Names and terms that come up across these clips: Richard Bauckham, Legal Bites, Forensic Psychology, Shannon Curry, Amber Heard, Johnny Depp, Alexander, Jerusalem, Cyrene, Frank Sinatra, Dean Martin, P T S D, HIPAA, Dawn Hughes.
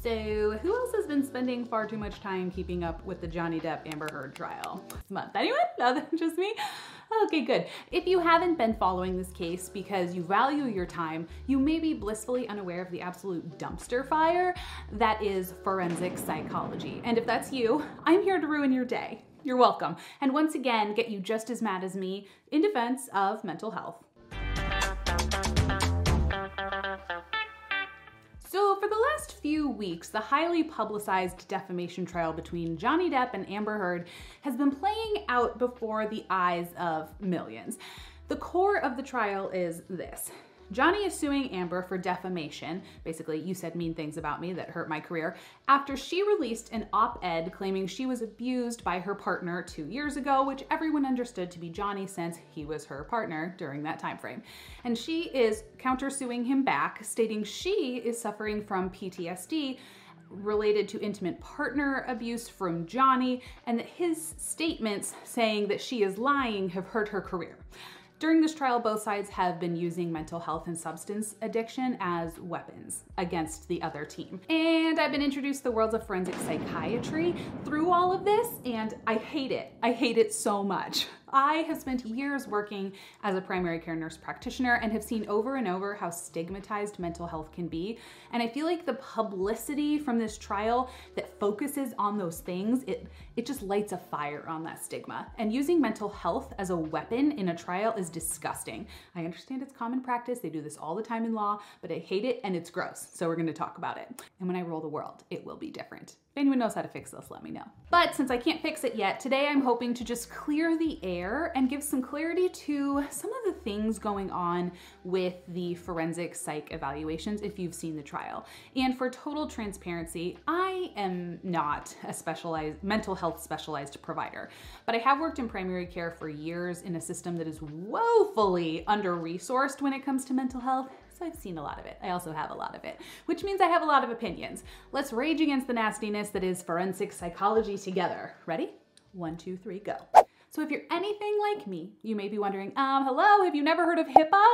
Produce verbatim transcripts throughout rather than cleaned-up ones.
So who else has been spending far too much time keeping up with the Johnny Depp Amber Heard trial this month? Anyone? No, that's just me? Okay, good. If you haven't been following this case because you value your time, you may be blissfully unaware of the absolute dumpster fire that is forensic psychology. And if that's you, I'm here to ruin your day. You're welcome. And once again, get you just as mad as me in defense of mental health. So for the last few weeks, the highly publicized defamation trial between Johnny Depp and Amber Heard has been playing out before the eyes of millions. The core of the trial is this. Johnny is suing Amber for defamation, basically you said mean things about me that hurt my career, after she released an op-ed claiming she was abused by her partner two years ago, which everyone understood to be Johnny since he was her partner during that time frame. And she is countersuing him back, stating she is suffering from P T S D related to intimate partner abuse from Johnny, and that his statements saying that she is lying have hurt her career. During this trial, both sides have been using mental health and substance addiction as weapons against the other team. And I've been introduced to the worlds of forensic psychiatry through all of this, and I hate it. I hate it so much. I have spent years working as a primary care nurse practitioner and have seen over and over how stigmatized mental health can be. And I feel like the publicity from this trial that focuses on those things, it, it just lights a fire on that stigma. And using mental health as a weapon in a trial is disgusting. I understand it's common practice. They do this all the time in law, but I hate it and it's gross. So we're going to talk about it. And when I rule the world, it will be different. If anyone knows how to fix this, let me know. But since I can't fix it yet, today I'm hoping to just clear the air and give some clarity to some of the things going on with the forensic psych evaluations if you've seen the trial. And for total transparency, I am not a specialized mental health specialized provider, but I have worked in primary care for years in a system that is woefully under-resourced when it comes to mental health. So I've seen a lot of it. I also have a lot of it, which means I have a lot of opinions. Let's rage against the nastiness that is forensic psychology together. Ready? One, two, three, go. So if you're anything like me, you may be wondering, um, hello, have you never heard of HIPAA?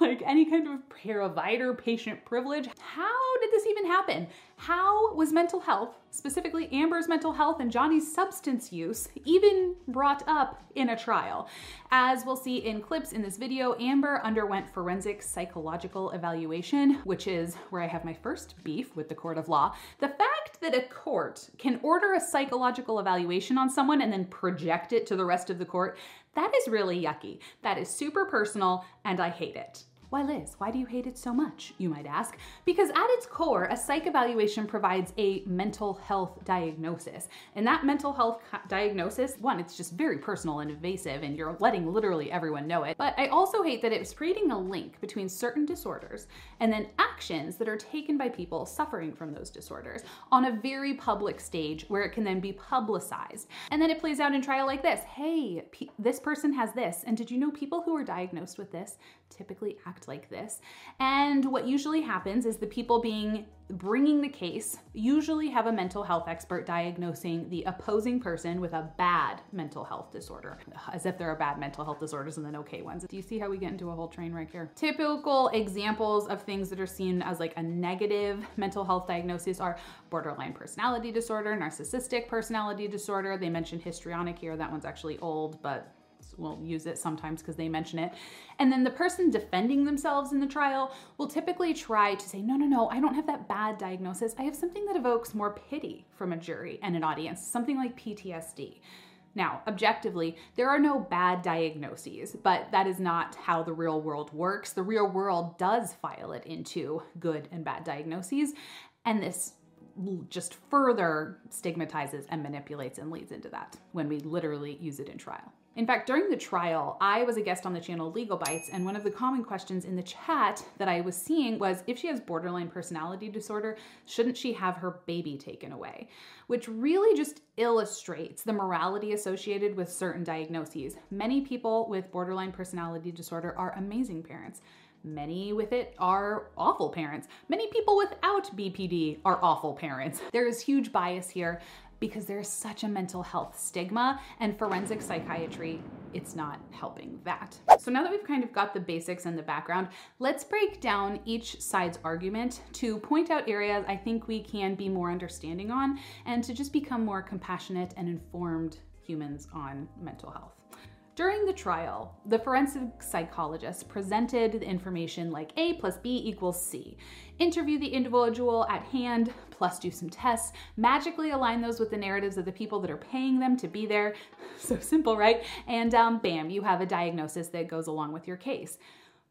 Like any kind of provider-patient privilege? How did this even happen? How was mental health, specifically Amber's mental health and Johnny's substance use, even brought up in a trial? As we'll see in clips in this video, Amber underwent forensic psychological evaluation, which is where I have my first beef with the court of law. The fact that a court can order a psychological evaluation on someone and then project it to the rest of the court, that is really yucky. That is super personal, and I hate it. Why, Liz, why do you hate it so much, you might ask? Because at its core, a psych evaluation provides a mental health diagnosis. And that mental health diagnosis, one, it's just very personal and invasive, and you're letting literally everyone know it. But I also hate that it's creating a link between certain disorders and then actions that are taken by people suffering from those disorders on a very public stage where it can then be publicized. And then it plays out in trial like this. Hey, pe- this person has this. And did you know people who are diagnosed with this typically act like this? And what usually happens is the people being bringing the case usually have a mental health expert diagnosing the opposing person with a bad mental health disorder, as if there are bad mental health disorders and then okay ones. Do you see how we get into a whole train wreck here? Typical examples of things that are seen as like a negative mental health diagnosis are borderline personality disorder, narcissistic personality disorder. They mentioned histrionic here. That one's actually old, but we'll use it sometimes because they mention it. And then the person defending themselves in the trial will typically try to say, no, no, no, I don't have that bad diagnosis. I have something that evokes more pity from a jury and an audience, something like P T S D. Now, objectively, there are no bad diagnoses, but that is not how the real world works. The real world does file it into good and bad diagnoses, and this just further stigmatizes and manipulates and leads into that when we literally use it in trial. In fact, during the trial, I was a guest on the channel Legal Bites, and one of the common questions in the chat that I was seeing was, if she has borderline personality disorder, shouldn't she have her baby taken away? Which really just illustrates the morality associated with certain diagnoses. Many people with borderline personality disorder are amazing parents. Many with it are awful parents. Many people without B P D are awful parents. There is huge bias here. because there's such a mental health stigma, and forensic psychiatry, it's not helping that. So now that we've kind of got the basics and the background, let's break down each side's argument to point out areas I think we can be more understanding on and to just become more compassionate and informed humans on mental health. During the trial, the forensic psychologist presented the information like A plus B equals C, interview the individual at hand, plus do some tests, magically align those with the narratives of the people that are paying them to be there. So simple, right? And um, bam, you have a diagnosis that goes along with your case.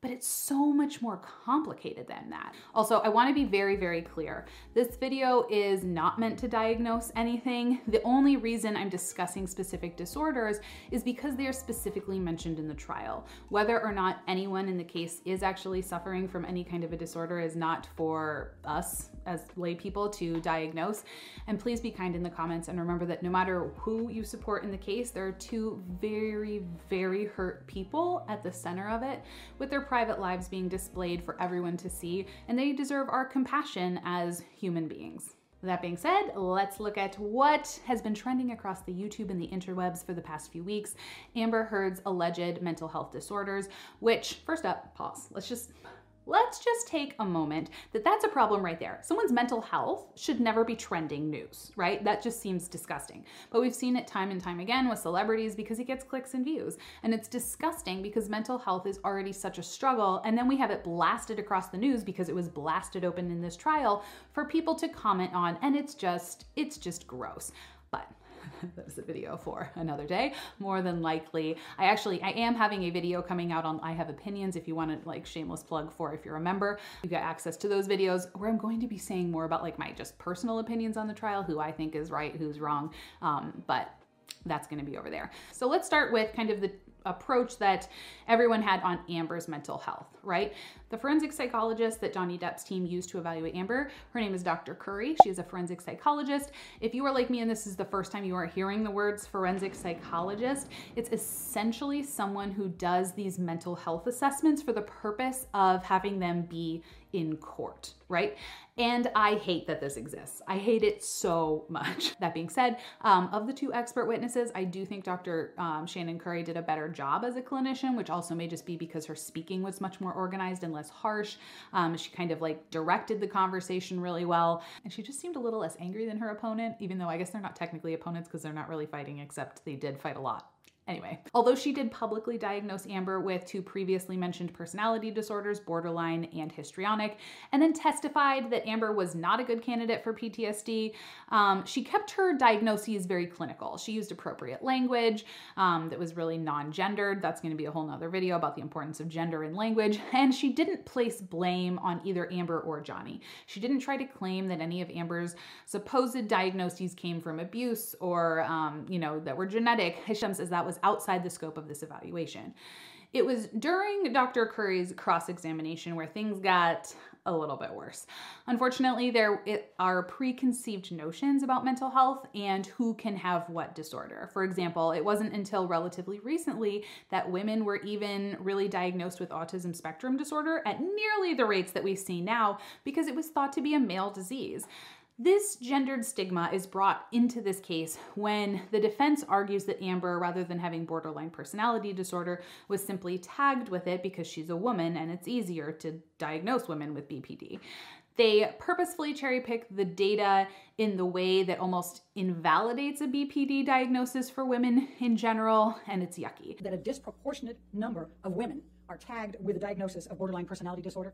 But it's so much more complicated than that. Also, I wanna be very, very clear. This video is not meant to diagnose anything. The only reason I'm discussing specific disorders is because they are specifically mentioned in the trial. Whether or not anyone in the case is actually suffering from any kind of a disorder is not for us as lay people to diagnose. And please be kind in the comments and remember that no matter who you support in the case, there are two very, very hurt people at the center of it with their private lives being displayed for everyone to see, and they deserve our compassion as human beings. That being said, let's look at what has been trending across the YouTube and the interwebs for the past few weeks, Amber Heard's alleged mental health disorders, which, first up, pause. Let's just, let's just take a moment that that's a problem right there. Someone's mental health should never be trending news, right? That just seems disgusting. But we've seen it time and time again with celebrities because it gets clicks and views. And it's disgusting because mental health is already such a struggle. And then we have it blasted across the news because it was blasted open in this trial for people to comment on. And it's just, it's just gross. But that's a video for another day, more than likely. I actually, I am having a video coming out on I Have Opinions if you want to, like, shameless plug for if you're a member. You've got access to those videos where I'm going to be saying more about, like, my just personal opinions on the trial, who I think is right, who's wrong, um, but that's going to be over there. So let's start with kind of the approach that everyone had on Amber's mental health, right? The forensic psychologist that Johnny Depp's team used to evaluate Amber, her name is Doctor Curry. She is a forensic psychologist. If you are like me and this is the first time you are hearing the words forensic psychologist, it's essentially someone who does these mental health assessments for the purpose of having them be in court, right? And I hate that this exists. I hate it so much. That being said, um, of the two expert witnesses, I do think Doctor Um, Shannon Curry did a better job as a clinician, which also may just be because her speaking was much more organized and less harsh. Um, she kind of like directed the conversation really well. And she just seemed a little less angry than her opponent, even though I guess they're not technically opponents because they're not really fighting, except they did fight a lot. Anyway, although she did publicly diagnose Amber with two previously mentioned personality disorders, borderline and histrionic, and then testified that Amber was not a good candidate for P T S D, um, she kept her diagnoses very clinical. She used appropriate language um, that was really non-gendered. That's going to be a whole nother video about the importance of gender in language. And she didn't place blame on either Amber or Johnny. She didn't try to claim that any of Amber's supposed diagnoses came from abuse or, um, you know, that were genetic. Hisham says that was outside the scope of this evaluation. It was during Doctor Curry's cross-examination where things got a little bit worse. Unfortunately, there are preconceived notions about mental health and who can have what disorder. For example, it wasn't until relatively recently that women were even really diagnosed with autism spectrum disorder at nearly the rates that we see now because it was thought to be a male disease. This gendered stigma is brought into this case when the defense argues that Amber, rather than having borderline personality disorder, was simply tagged with it because she's a woman and it's easier to diagnose women with B P D. They purposefully cherry-pick the data in the way that almost invalidates a B P D diagnosis for women in general, and it's yucky. That a disproportionate number of women are tagged with a diagnosis of borderline personality disorder?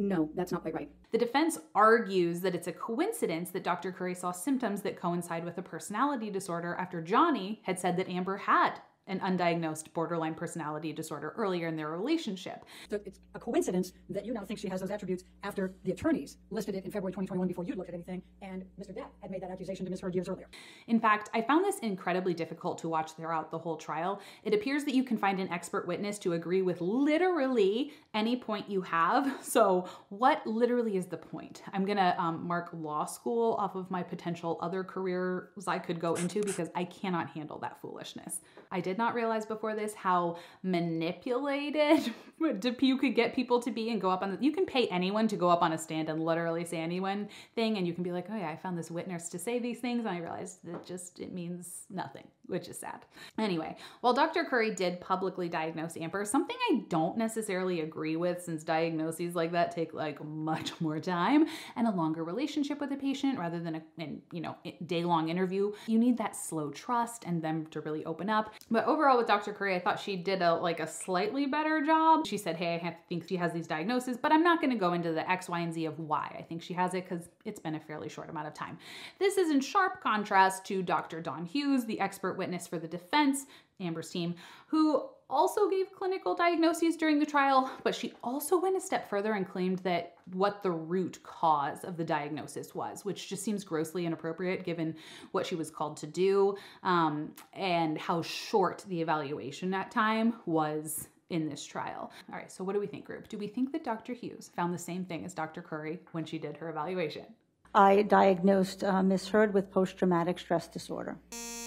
No, that's not quite right. The defense argues that it's a coincidence that Doctor Curry saw symptoms that coincide with a personality disorder after Johnny had said that Amber had an undiagnosed borderline personality disorder earlier in their relationship. So it's a coincidence that you now think she has those attributes after the attorneys listed it in February twenty twenty-one before you looked at anything, and Mister Depp had made that accusation to Miz Heard years earlier. In fact, I found this incredibly difficult to watch throughout the whole trial. It appears that you can find an expert witness to agree with literally any point you have. So what literally is the point? I'm gonna um, mark law school off of my potential other careers I could go into because I cannot handle that foolishness. I did did not realize before this how manipulated Depew could get people to be and go up on the, you can pay anyone to go up on a stand and literally say anyone thing, and you can be like, oh yeah, I found this witness to say these things, and I realized that just, it means nothing, which is sad. Anyway, while Doctor Curry did publicly diagnose Amber, something I don't necessarily agree with since diagnoses like that take like much more time and a longer relationship with a patient rather than a, an, you know, day-long interview. You need that slow trust and them to really open up. But overall with Doctor Curry, I thought she did a like a slightly better job. She said, hey, I have, think she has these diagnoses, but I'm not gonna go into the X, Y, and Z of why I think she has it because it's been a fairly short amount of time. This is in sharp contrast to Doctor Dawn Hughes, the expert witness for the defense, Amber's team, who also gave clinical diagnoses during the trial, but she also went a step further and claimed that what the root cause of the diagnosis was, which just seems grossly inappropriate given what she was called to do um, and how short the evaluation at time was in this trial. All right, so what do we think, group? Do we think that Doctor Hughes found the same thing as Doctor Curry when she did her evaluation? I diagnosed uh, Miz Heard with post-traumatic stress disorder.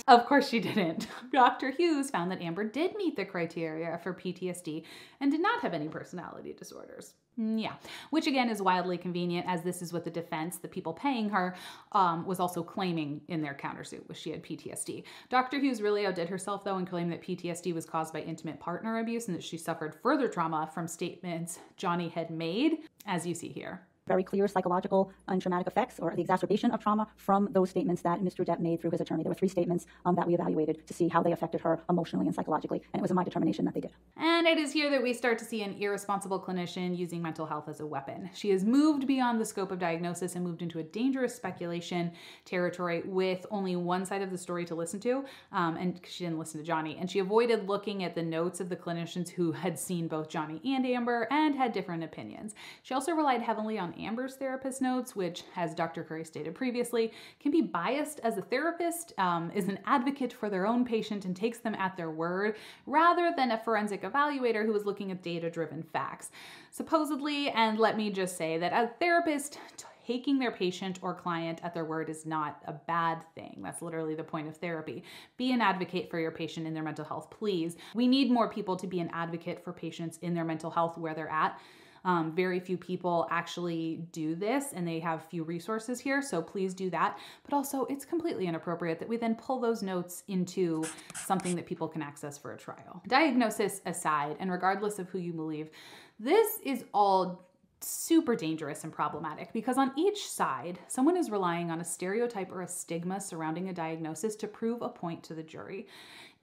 Of course she didn't. Doctor Hughes found that Amber did meet the criteria for P T S D and did not have any personality disorders. Yeah, which again is wildly convenient as this is what the defense, the people paying her, um, was also claiming in their countersuit, was she had P T S D. Doctor Hughes really outdid herself though and claimed that P T S D was caused by intimate partner abuse and that she suffered further trauma from statements Johnny had made, as you see here. Very clear psychological and traumatic effects or the exacerbation of trauma from those statements that Mister Depp made through his attorney. There were three statements um, that we evaluated to see how they affected her emotionally and psychologically, and it was my determination that they did. And it is here that we start to see an irresponsible clinician using mental health as a weapon. She has moved beyond the scope of diagnosis and moved into a dangerous speculation territory with only one side of the story to listen to, um, and she didn't listen to Johnny, and she avoided looking at the notes of the clinicians who had seen both Johnny and Amber and had different opinions. She also relied heavily on Amber's therapist notes, which, as Doctor Curry stated previously, can be biased as a therapist, um, is an advocate for their own patient and takes them at their word, rather than a forensic evaluator who is looking at data-driven facts. Supposedly, and let me just say that a therapist taking their patient or client at their word is not a bad thing. That's literally the point of therapy. Be an advocate for your patient in their mental health, please. We need more people to be an advocate for patients in their mental health where they're at. Um, very few people actually do this and they have few resources here, so please do that. But also it's completely inappropriate that we then pull those notes into something that people can access for a trial. Diagnosis aside, and regardless of who you believe, this is all super dangerous and problematic because on each side, someone is relying on a stereotype or a stigma surrounding a diagnosis to prove a point to the jury.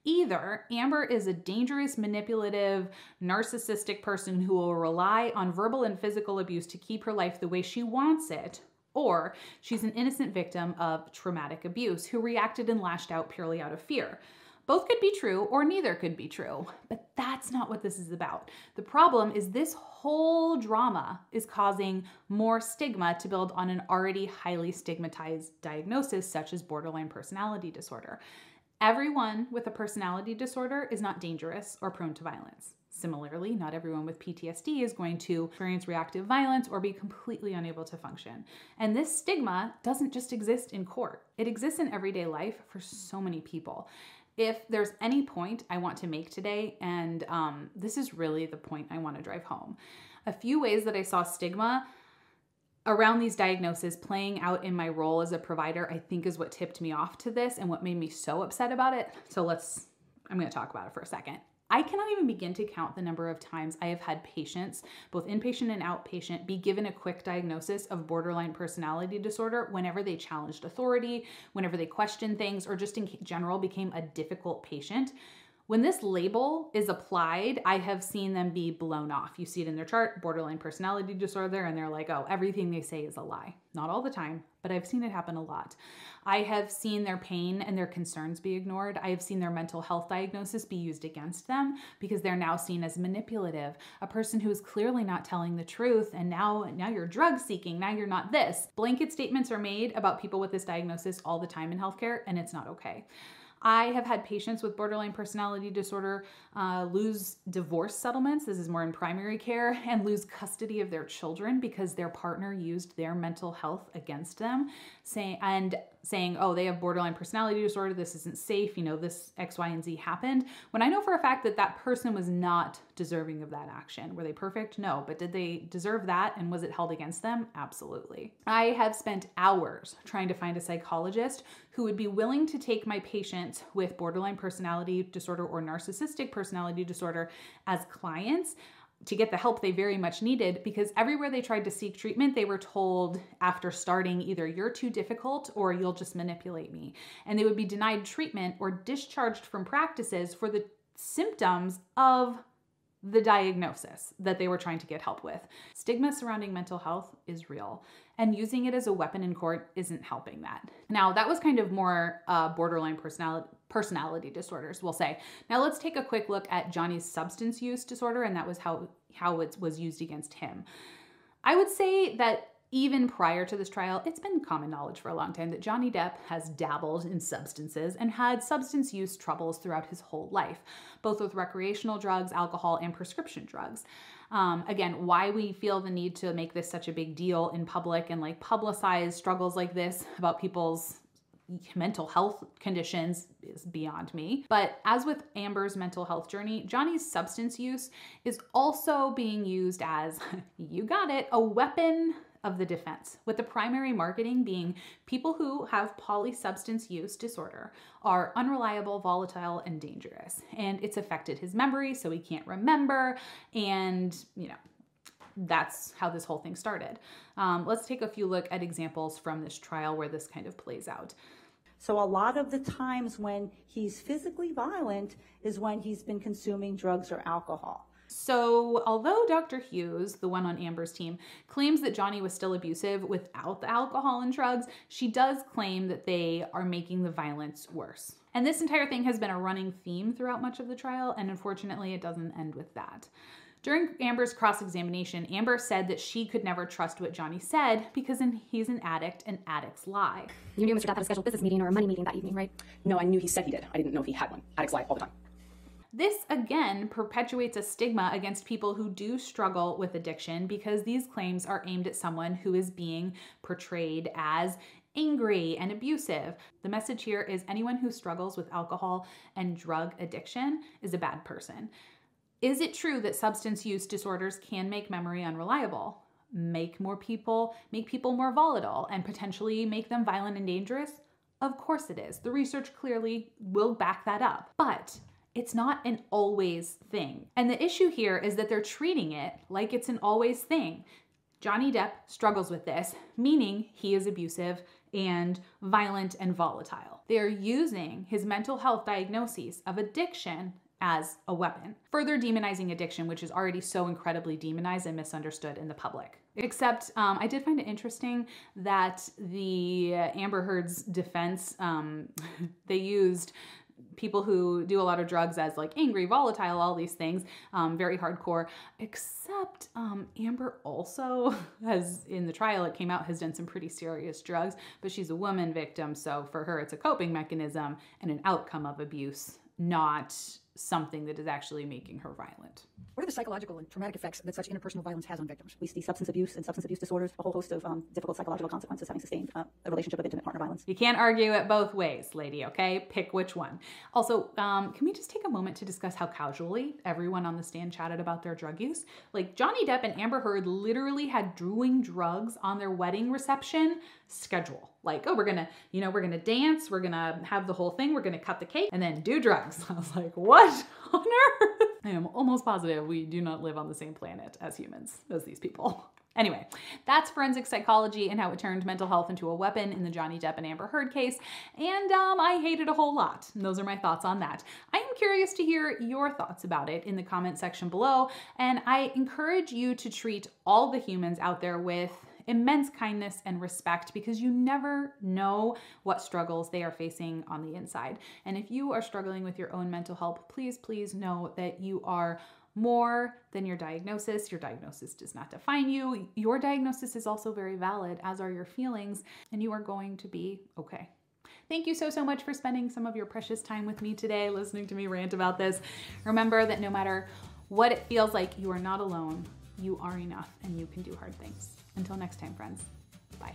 Either Amber is a dangerous, manipulative, narcissistic person who will rely on verbal and physical abuse to keep her life the way she wants it, or she's an innocent victim of traumatic abuse who reacted and lashed out purely out of fear. Both could be true or neither could be true, but that's not what this is about. The problem is this whole drama is causing more stigma to build on an already highly stigmatized diagnosis such as borderline personality disorder. Everyone with a personality disorder is not dangerous or prone to violence. Similarly, not everyone with P T S D is going to experience reactive violence or be completely unable to function. And this stigma doesn't just exist in court. It exists in everyday life for so many people. If there's any point I want to make today, and um, this is really the point I want to drive home, a few ways that I saw stigma around these diagnoses playing out in my role as a provider, I think is what tipped me off to this and what made me so upset about it. So let's, I'm gonna talk about it for a second. I cannot even begin to count the number of times I have had patients, both inpatient and outpatient, be given a quick diagnosis of borderline personality disorder whenever they challenged authority, whenever they questioned things, or just in general became a difficult patient. When this label is applied, I have seen them be blown off. You see it in their chart, borderline personality disorder, and they're like, oh, everything they say is a lie. Not all the time, but I've seen it happen a lot. I have seen their pain and their concerns be ignored. I have seen their mental health diagnosis be used against them because they're now seen as manipulative, a person who is clearly not telling the truth, and now, now you're drug seeking, now you're not this. Blanket statements are made about people with this diagnosis all the time in healthcare, and it's not okay. I have had patients with borderline personality disorder uh, lose divorce settlements, this is more in primary care, and lose custody of their children because their partner used their mental health against them, saying, and saying, oh, they have borderline personality disorder, this isn't safe, you know, this X, Y, and Z happened, when I know for a fact that that person was not deserving of that action. Were they perfect? No. But did they deserve that, and was it held against them? Absolutely. I have spent hours trying to find a psychologist who would be willing to take my patients with borderline personality disorder or narcissistic personality disorder as clients to get the help they very much needed, because everywhere they tried to seek treatment, they were told after starting either you're too difficult or you'll just manipulate me. And they would be denied treatment or discharged from practices for the symptoms of the diagnosis that they were trying to get help with. Stigma surrounding mental health is real, and using it as a weapon in court isn't helping that. Now, that was kind of more uh, borderline personality personality disorders, we'll say. Now let's take a quick look at Johnny's substance use disorder, and that was how, how it was used against him. I would say that even prior to this trial, it's been common knowledge for a long time that Johnny Depp has dabbled in substances and had substance use troubles throughout his whole life, both with recreational drugs, alcohol, and prescription drugs. Um, again, why we feel the need to make this such a big deal in public and like publicize struggles like this about people's mental health conditions is beyond me. But as with Amber's mental health journey, Johnny's substance use is also being used as, you got it, a weapon of the defense, with the primary marketing being people who have polysubstance use disorder are unreliable, volatile, and dangerous. And it's affected his memory, so he can't remember. And, you know, that's how this whole thing started. Um, let's take a few look at examples from this trial where this kind of plays out. So a lot of the times when he's physically violent is when he's been consuming drugs or alcohol. So although Doctor Hughes, the one on Amber's team, claims that Johnny was still abusive without the alcohol and drugs, she does claim that they are making the violence worse. And this entire thing has been a running theme throughout much of the trial, and unfortunately it doesn't end with that. During Amber's cross-examination, Amber said that she could never trust what Johnny said because he's an addict and addicts lie. You knew Mister Depp had a scheduled business meeting or a money meeting that evening, right? No, I knew he said he did. I didn't know if he had one. Addicts lie all the time. This, again, perpetuates a stigma against people who do struggle with addiction because these claims are aimed at someone who is being portrayed as angry and abusive. The message here is anyone who struggles with alcohol and drug addiction is a bad person. Is it true that substance use disorders can make memory unreliable, make more people, make people more volatile, and potentially make them violent and dangerous? Of course it is. The research clearly will back that up. But it's not an always thing. And the issue here is that they're treating it like it's an always thing. Johnny Depp struggles with this, meaning he is abusive and violent and volatile. They are using his mental health diagnoses of addiction as a weapon, further demonizing addiction, which is already so incredibly demonized and misunderstood in the public. Except um, I did find it interesting that the Amber Heard's defense, um, they used people who do a lot of drugs as like angry, volatile, all these things, um, very hardcore, except um, Amber also has, in the trial it came out, has done some pretty serious drugs, but she's a woman victim. So for her, it's a coping mechanism and an outcome of abuse, not something that is actually making her violent. What are the psychological and traumatic effects that such interpersonal violence has on victims? We see substance abuse and substance abuse disorders, a whole host of um, difficult psychological consequences having sustained uh, a relationship of intimate partner violence. You can't argue it both ways, lady, okay? Pick which one. Also, um, can we just take a moment to discuss how casually everyone on the stand chatted about their drug use? Like Johnny Depp and Amber Heard literally had doing drugs on their wedding reception schedule. Like, oh, we're gonna, you know, we're gonna dance, we're gonna have the whole thing, we're gonna cut the cake, and then do drugs. I was like, what on earth? I am almost positive we do not live on the same planet as humans, as these people. Anyway, that's forensic psychology and how it turned mental health into a weapon in the Johnny Depp and Amber Heard case. And um, I hate it a whole lot. And those are my thoughts on that. I am curious to hear your thoughts about it in the comment section below. And I encourage you to treat all the humans out there with immense kindness and respect, because you never know what struggles they are facing on the inside. And if you are struggling with your own mental health, please, please know that you are more than your diagnosis. Your diagnosis does not define you. Your diagnosis is also very valid, as are your feelings, and you are going to be okay. Thank you so, so much for spending some of your precious time with me today, listening to me rant about this. Remember that no matter what it feels like, you are not alone. You are enough and you can do hard things. Until next time, friends. Bye.